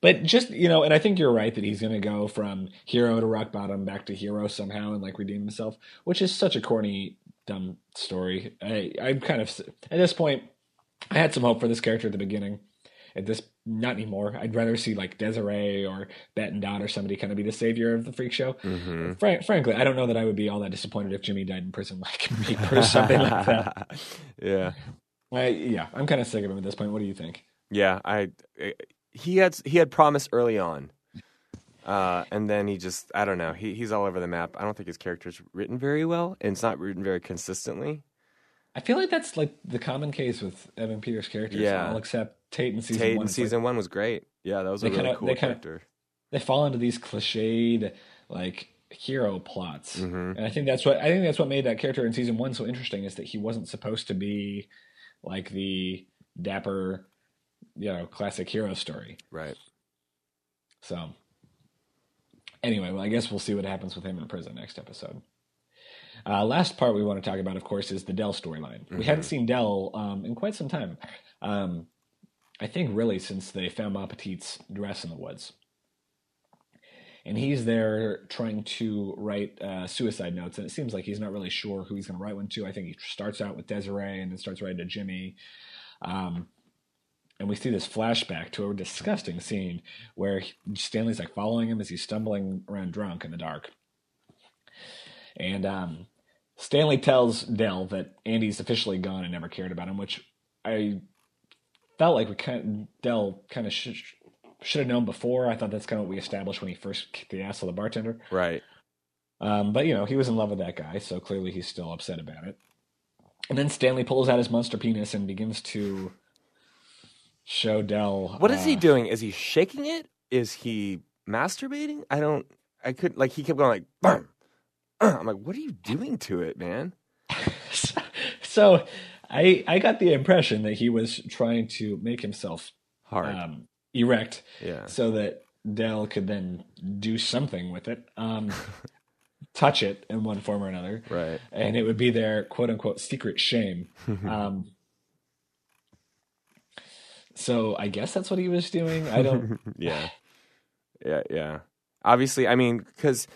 But just, you know, and I think you're right that he's going to go from hero to rock bottom back to hero somehow and like redeem himself, which is such a corny, dumb story. I'm kind of, at this point, I had some hope for this character at the beginning. At this, not anymore. I'd rather see like Desiree or Bette and Dot or somebody kind of be the savior of the freak show. Mm-hmm. Frankly, I don't know that I would be all that disappointed if Jimmy died in prison like me or something like that. Yeah, I'm kind of sick of him at this point. What do you think? Yeah, he had promise early on, and then he just, I don't know. He's all over the map. I don't think his character's written very well, and it's not written very consistently. I feel like that's like the common case with Evan Peters' characters. Yeah, all except Tate in season one. Tate in season one was great. Yeah, that was a really cool character. They fall into these cliched like hero plots, and I think that's what made that character in season one so interesting, is that he wasn't supposed to be like the dapper, you know, classic hero story. Right. So anyway, well, I guess we'll see what happens with him in prison next episode. Last part we want to talk about, of course, is the Dell storyline. We hadn't seen Dell in quite some time. I think really since they found Ma Petite's dress in the woods. And he's there trying to write suicide notes, and it seems like he's not really sure who he's going to write one to. I think he starts out with Desiree and then starts writing to Jimmy. And we see this flashback to a disgusting scene where Stanley's like following him as he's stumbling around drunk in the dark. And Stanley tells Dell that Andy's officially gone and never cared about him, which I felt like Dell kind of should have known before. I thought that's kind of what we established when he first kicked the ass of the bartender. Right. But, you know, he was in love with that guy, so clearly he's still upset about it. And then Stanley pulls out his monster penis and begins to show Dell. What is he doing? Is he shaking it? Is he masturbating? He kept going like, burn. I'm like, what are you doing to it, man? So I got the impression that he was trying to make himself hard, erect, so that Dell could then do something with it, touch it in one form or another. Right. And it would be their quote-unquote secret shame. So I guess that's what he was doing. I don't... Yeah. Obviously, I mean, because...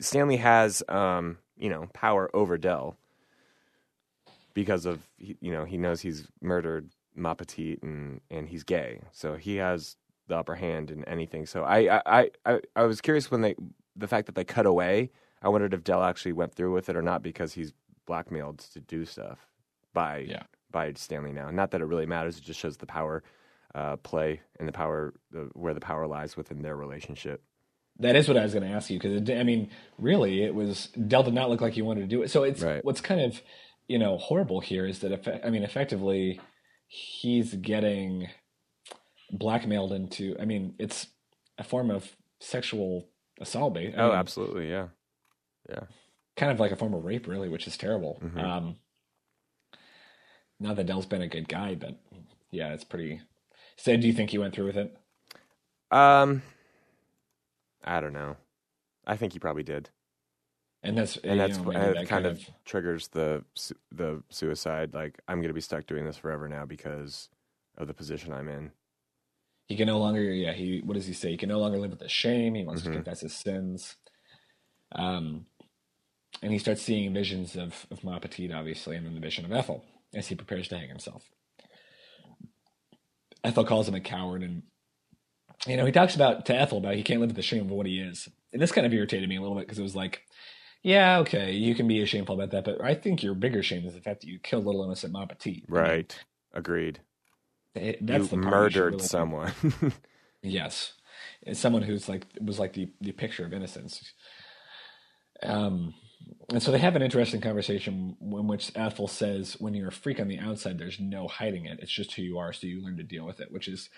Stanley has, you know, power over Dell because of, you know, he knows he's murdered Ma Petite and he's gay. So he has the upper hand in anything. So I was curious when the fact that they cut away, I wondered if Dell actually went through with it or not, because he's blackmailed to do stuff by Stanley now. Not that it really matters. It just shows the power play and the power, where the power lies within their relationship. That is what I was going to ask you, because, I mean, really, it was Dell did not look like he wanted to do it. So it's what's kind of, you know, horrible here is that, effectively, he's getting blackmailed into, I mean, it's a form of sexual assault. I mean, absolutely. Yeah. Yeah. Kind of like a form of rape, really, which is terrible. Mm-hmm. Not that Dell's been a good guy, but yeah, it's pretty. So do you think he went through with it? I don't know. I think he probably did. And that kind of triggers the suicide. Like, I'm going to be stuck doing this forever now because of the position I'm in. He can no longer, what does he say? He can no longer live with the shame. He wants to confess his sins. And he starts seeing visions of Ma Petite, obviously, and then the vision of Ethel as he prepares to hang himself. Ethel calls him a coward, and he talks to Ethel about he can't live with the shame of what he is. And this kind of irritated me a little bit because it was like, yeah, okay, you can be shameful about that, but I think your bigger shame is the fact that you killed little innocent Ma Petite. Right. I mean, agreed. You murdered someone. Yes. It's someone who's the picture of innocence. And so they have an interesting conversation in which Ethel says, when you're a freak on the outside, there's no hiding it. It's just who you are, so you learn to deal with it, which is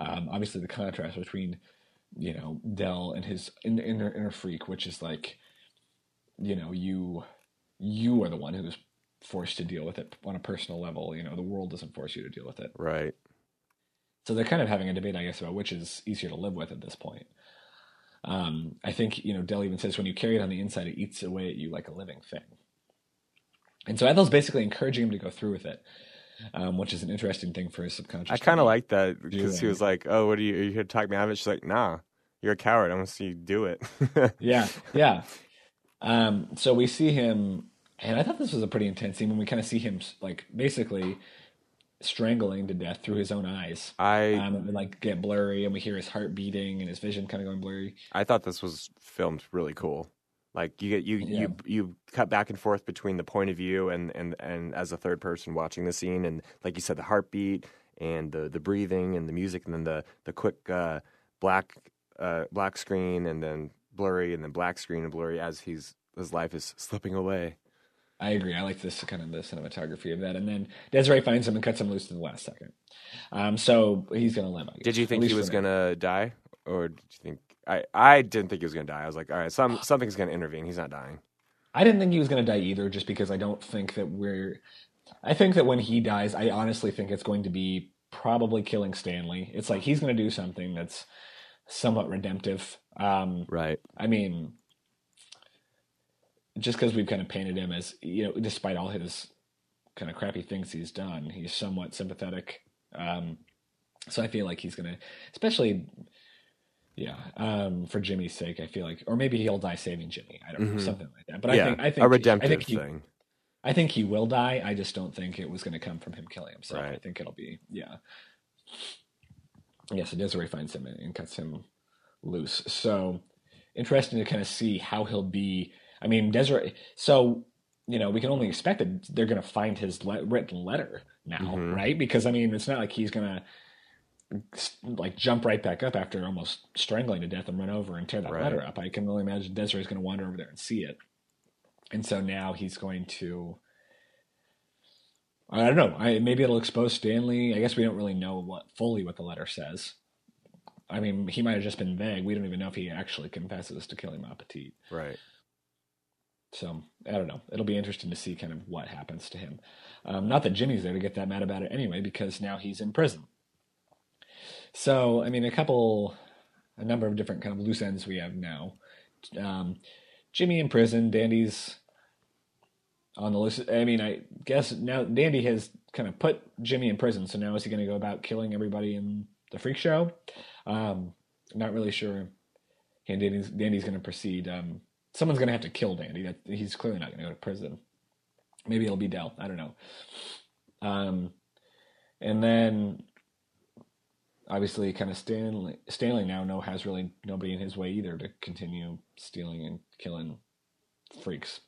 obviously the contrast between, Dell and his inner freak, which is like, you are the one who's forced to deal with it on a personal level. The world doesn't force you to deal with it. Right. So they're kind of having a debate, I guess, about which is easier to live with at this point. I think, Dell even says when you carry it on the inside, it eats away at you like a living thing. And so Ethel's basically encouraging him to go through with it, which is an interesting thing for his subconscious. I kind of like that because he was like, oh, what are you here to talk me out of it? She's like, nah, you're a coward. I want to see you do it. Yeah. Yeah. So we see him, and I thought this was a pretty intense scene when we kind of see him like basically strangling to death through his own eyes. Get blurry, and we hear his heart beating and his vision kind of going blurry. I thought this was filmed really cool. Like you cut back and forth between the point of view and as a third person watching the scene, and like you said, the heartbeat and the breathing and the music, and then the quick black screen, and then blurry, and then black screen and blurry as his life is slipping away. I agree. I like this kind of the cinematography of that. And then Desiree finds him and cuts him loose in the last second. So he's going to live, I guess. Did you think he was going to die? Or did you think... I didn't think he was going to die. I was like, all right, something's going to intervene. He's not dying. I didn't think he was going to die either, just because I don't think that we're... I think that when he dies, I honestly think it's going to be probably killing Stanley. It's like he's going to do something that's somewhat redemptive. Right. I mean... just because we've kind of painted him as, despite all his kind of crappy things he's done, he's somewhat sympathetic. So I feel like he's going to, especially, for Jimmy's sake, I feel like, or maybe he'll die saving Jimmy. I don't know, something like that. But yeah, I think a redemptive thing. I think he will die. I just don't think it was going to come from him killing himself. Right. I think it'll be, so Desiree finds him and cuts him loose. So interesting to kind of see how he'll be. I mean, Desiree, so, we can only expect that they're going to find his written letter now, right? Because, I mean, it's not like he's going to, jump right back up after almost strangling to death and run over and tear that letter up. I can only imagine Desiree's going to wander over there and see it. And so now he's going to, I don't know, maybe it'll expose Stanley. I guess we don't really know fully what the letter says. I mean, he might have just been vague. We don't even know if he actually confesses to killing Ma Petite. Right. So, I don't know. It'll be interesting to see kind of what happens to him. Not that Jimmy's there to get that mad about it anyway, because now he's in prison. So, I mean, a number of different kind of loose ends we have now. Jimmy in prison, Dandy's on the loose. I mean, I guess now Dandy has kind of put Jimmy in prison, so now is he going to go about killing everybody in the freak show? Not really sure. And Dandy's going to proceed... someone's going to have to kill Dandy. He's clearly not going to go to prison. Maybe it'll be Dell. I don't know. And then, obviously, kind of Stanley now has really nobody in his way either to continue stealing and killing freaks.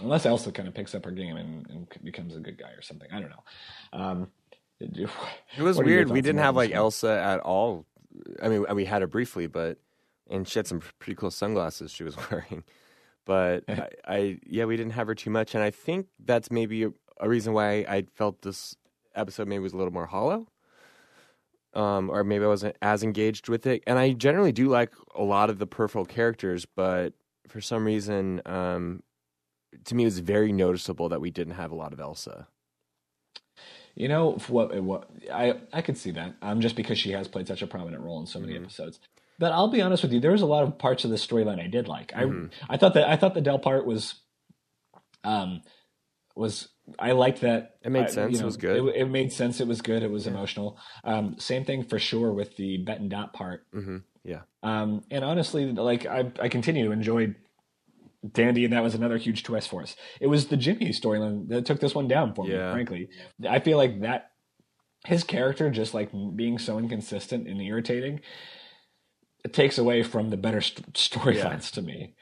Unless Elsa kind of picks up her game and becomes a good guy or something. I don't know. It was weird. We didn't have, Elsa at all. I mean, we had her briefly, but... And she had some pretty cool sunglasses she was wearing. But, we didn't have her too much. And I think that's maybe a reason why I felt this episode maybe was a little more hollow. Or maybe I wasn't as engaged with it. And I generally do like a lot of the peripheral characters, but for some reason, to me, it was very noticeable that we didn't have a lot of Elsa. You know, I could see that, just because she has played such a prominent role in so many episodes. But I'll be honest with you, there was a lot of parts of the storyline I did like. I thought the Del part was I liked that. It made sense. You know, it was good. It made sense. It was good. It was emotional. Same thing for sure with the Bet and Dot part. Mm-hmm. Yeah. And honestly, like I continue to enjoy Dandy, and that was another huge twist for us. It was the Jimmy storyline that took this one down for me, frankly. I feel like that his character just like being so inconsistent and irritating, it takes away from the better storylines to me.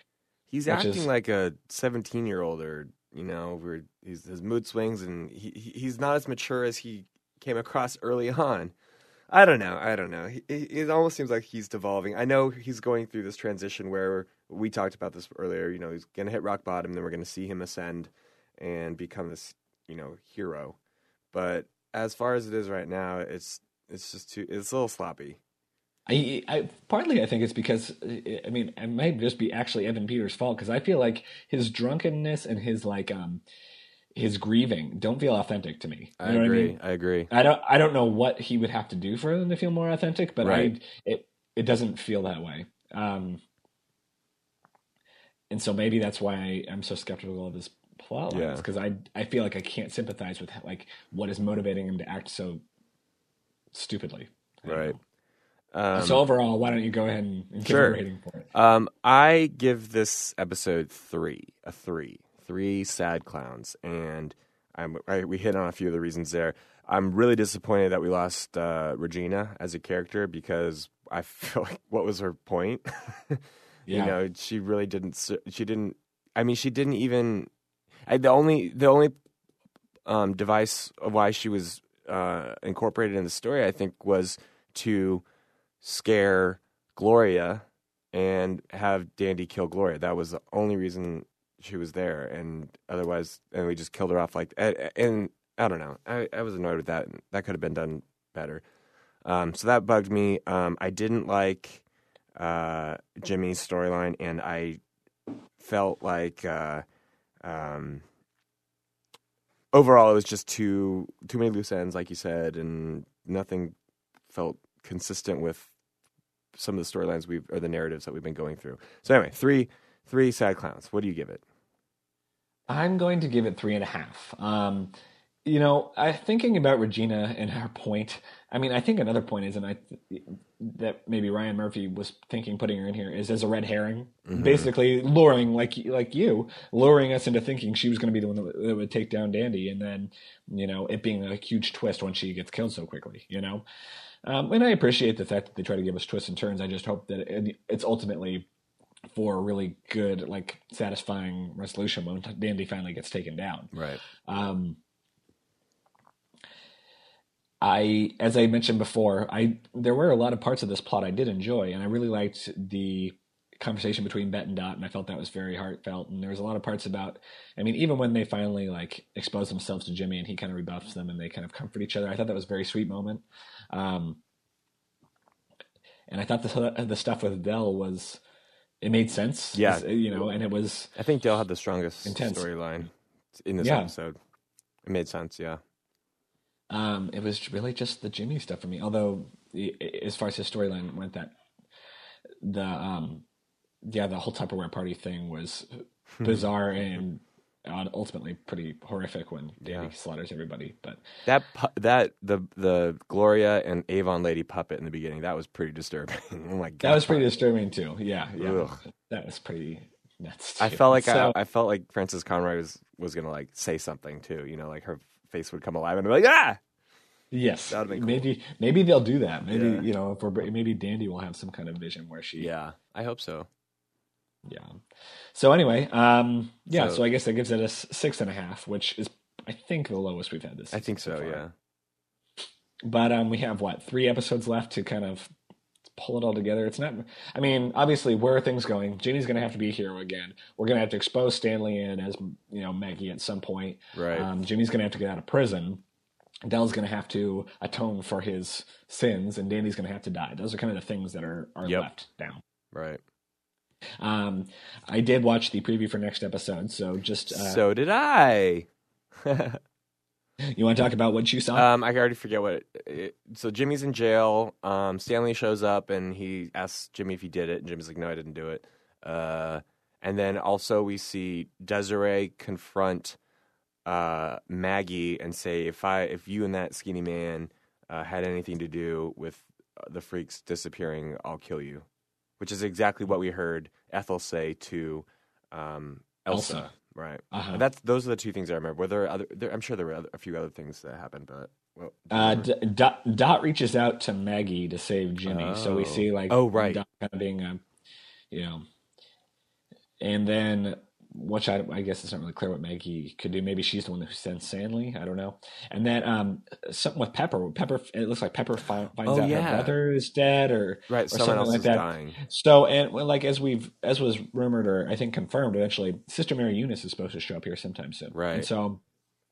He's acting like a 17-year-old or, you know, his mood swings, and he's not as mature as he came across early on. I don't know. It almost seems like he's devolving. I know he's going through this transition where we talked about this earlier. You know, he's going to hit rock bottom, then we're going to see him ascend and become this, you know, hero. But as far as it is right now, it's just it's a little sloppy. I partly I think it's because, I mean, it might just be actually Evan Peters' fault, because I feel like his drunkenness and his like his grieving don't feel authentic to me. I agree. I don't know what he would have to do for them to feel more authentic, but it doesn't feel that way. And so maybe that's why I'm so skeptical of his plot lines, because I feel like I can't sympathize with like what is motivating him to act so stupidly. Right. So overall, why don't you go ahead and give a rating for it? I give this episode 3. 3 sad clowns, and we hit on a few of the reasons there. I'm really disappointed that we lost Regina as a character, because I feel like what was her point? You know, she really didn't. She didn't. I mean, she didn't even. The only device of why she was incorporated in the story, I think, was to scare Gloria and have Dandy kill Gloria. That was the only reason she was there, and otherwise, and we just killed her off like. And I don't know. I was annoyed with that. That could have been done better. So that bugged me. I didn't like Jimmy's storyline, and I felt like overall it was just too many loose ends, like you said, and nothing felt consistent with some of the storylines or the narratives that we've been going through. So anyway, 3 sad clowns. What do you give it? I'm going to give it 3.5. You know, I thinking about Regina and her point. I mean, I think another point is, and that maybe Ryan Murphy was thinking putting her in here is as a red herring, basically luring luring us into thinking she was going to be the one that would take down Dandy, and then, you know, it being a huge twist when she gets killed so quickly, you know. And I appreciate the fact that they try to give us twists and turns. I just hope that it's ultimately for a really good, like, satisfying resolution when Dandy finally gets taken down. Right. As I mentioned before, there were a lot of parts of this plot I did enjoy, and I really liked the conversation between Bet and Dot, and I felt that was very heartfelt. And there was a lot of parts about, I mean, even when they finally like expose themselves to Jimmy and he kind of rebuffs them and they kind of comfort each other, I thought that was a very sweet moment. And I thought the stuff with Dell was, it made sense. Yeah. You know, and it was, I think Dell had the strongest storyline in this episode. It made sense. Yeah. It was really just the Jimmy stuff for me. Although as far as his storyline went, that the whole Tupperware party thing was bizarre and ultimately pretty horrific when Dandy slaughters everybody. But the Gloria and Avon lady puppet in the beginning, that was pretty disturbing. Oh my God, that was pretty disturbing too. Yeah, that was pretty nuts. Too. I felt like I felt like Frances Conroy was gonna like say something too. You know, like her face would come alive and be like, ah. Yes, cool. Maybe they'll do that. Maybe you know, maybe Dandy will have some kind of vision where she. Yeah, I hope so. Yeah. So anyway, So I guess that gives it a 6.5, which is I think the lowest we've had this. I think so. Yeah. But we have 3 episodes left to kind of pull it all together. It's not. I mean, obviously, where are things going? Jeannie's going to have to be a hero again. We're going to have to expose Stanley and as you know Maggie at some point. Right. Jimmy's going to have to get out of prison. Dell's going to have to atone for his sins, and Danny's going to have to die. Those are kind of the things that are left down. Right. I did watch the preview for next episode, so just... so did I. You want to talk about what you saw? I already forget what... So Jimmy's in jail. Stanley shows up, and he asks Jimmy if he did it, and Jimmy's like, no, I didn't do it. And then also we see Desiree confront... Maggie and say, if you and that skinny man had anything to do with the freaks disappearing, I'll kill you, which is exactly what we heard Ethel say to Elsa. Right. Uh-huh. Those are the two things I remember. I'm sure there were a few other things that happened, but well, Dot reaches out to Maggie to save Jimmy, so we see like Dot kind of being and then. Which I guess it's not really clear what Maggie could do. Maybe she's the one who sent Stanley. I don't know. And then something with Pepper. It looks like Pepper finds out her brother is dead, or something else like that. Dying. So and as was rumored or I think confirmed eventually, Sister Mary Eunice is supposed to show up here sometime soon. Right. And so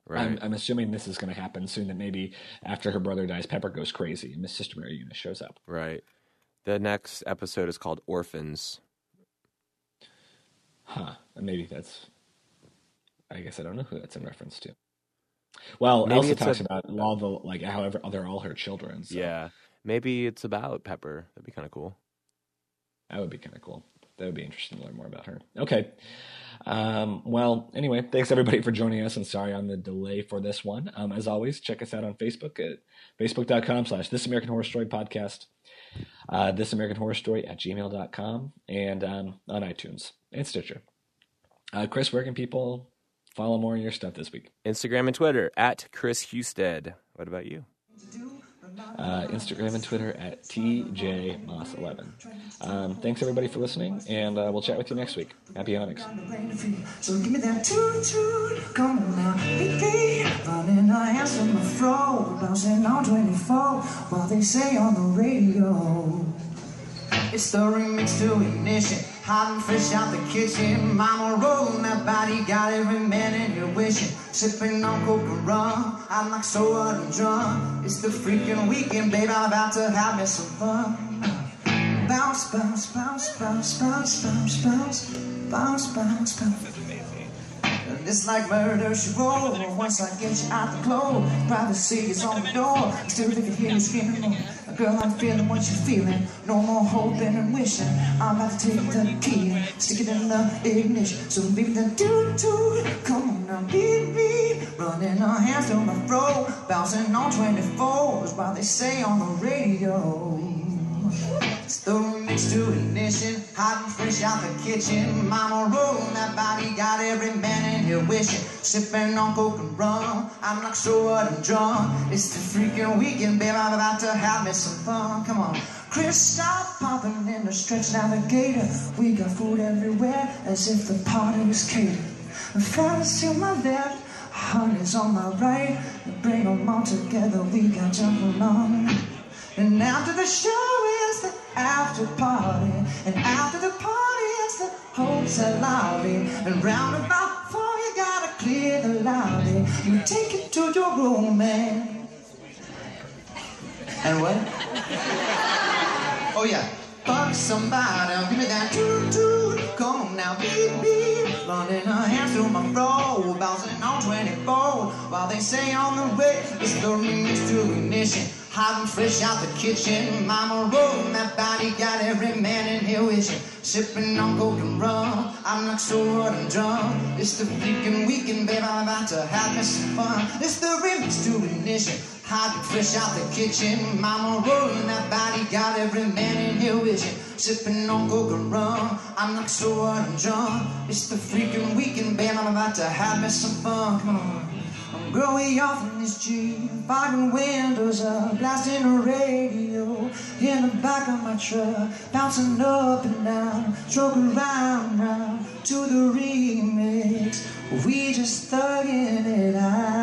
I'm assuming this is going to happen soon. That maybe after her brother dies, Pepper goes crazy and Miss Sister Mary Eunice shows up. Right. The next episode is called Orphans. Huh. Maybe that's... I guess I don't know who that's in reference to. Well, maybe Elsa talks about all the... Like, however, they're all her children. So. Yeah. Maybe it's about Pepper. That'd be kind of cool. That would be kind of cool. That would be interesting to learn more about her. Okay. Well, anyway, thanks everybody for joining us, and sorry on the delay for this one. As always, check us out on Facebook at facebook.com/This American Horror Story Podcast, thisamericanhorrorstory@gmail.com, and on iTunes and Stitcher. Chris, where can people follow more of your stuff this week? Instagram and Twitter at Chris Husted. What about you? Instagram and Twitter at TJMoss11. Thanks everybody for listening, and we'll chat with you next week. Happy Onyx. So give me that toot, come on now, Vicky. Running our hands from the floor, bouncing on 24, while they say on the radio. It's the remix to Ignition, hot and fresh out the kitchen. Mama rolling that body, got every man in your wishing. Sipping on coke and rum, I'm like so hard and drunk. It's the freaking weekend, babe, I'm about to have me some fun. Bounce, bounce, bounce, bounce, bounce, bounce, bounce, bounce, bounce, bounce. That's amazing. And it's like murder, she rolled. Once I get you out the glow, privacy is on the door. I still think I can hear you screaming. Girl, I'm feeling what you're feeling. No more hoping and wishing. I'm about to take the key and stick it in the ignition. So beat the doo-doo. Come on now, beat me. Running our hands through my throat, bouncing on 24s while they say on the radio. It's the remix to Ignition, hot and fresh out the kitchen. Mama rolling that body, got every man in here wishing. Sipping on coke and rum, I'm not sure what I'm drunk. It's the freaking weekend, babe, I'm about to have me some fun. Come on. Chris, stop popping in the stretch navigator. We got food everywhere, as if the party was catered. The father's to my left, honey's on my right. Bring them all together, we got jumping on. And after the show is the after party, and after the party is the hotel lobby, and round about 4 you gotta clear the lobby. You take it to your room, man. And what? Oh yeah, fuck somebody, give me that toot-toot. Come on now, beep beep. Running her hands through my floor, bouncing on 24, while they say on the way, it's the remix to Ignition. Hot and fresh out the kitchen, mama rolling that body, got every man in here wishing. Sipping on coke and rum, I'm not sure what I'm drunk. It's the freaking weekend, babe, I'm about to have me some fun. It's the remix to Ignition, hot and fresh out the kitchen, mama rolling that body, got every man in here wishing. Sipping on coke and rum, I'm not sure what I'm drunk. It's the freaking weekend, babe, I'm about to have me some fun. Come on. Girl, we off in this Jeep, fogging windows up, blasting the radio in the back of my truck, bouncing up and down, stroking round, round to the remix. We just thugging it out.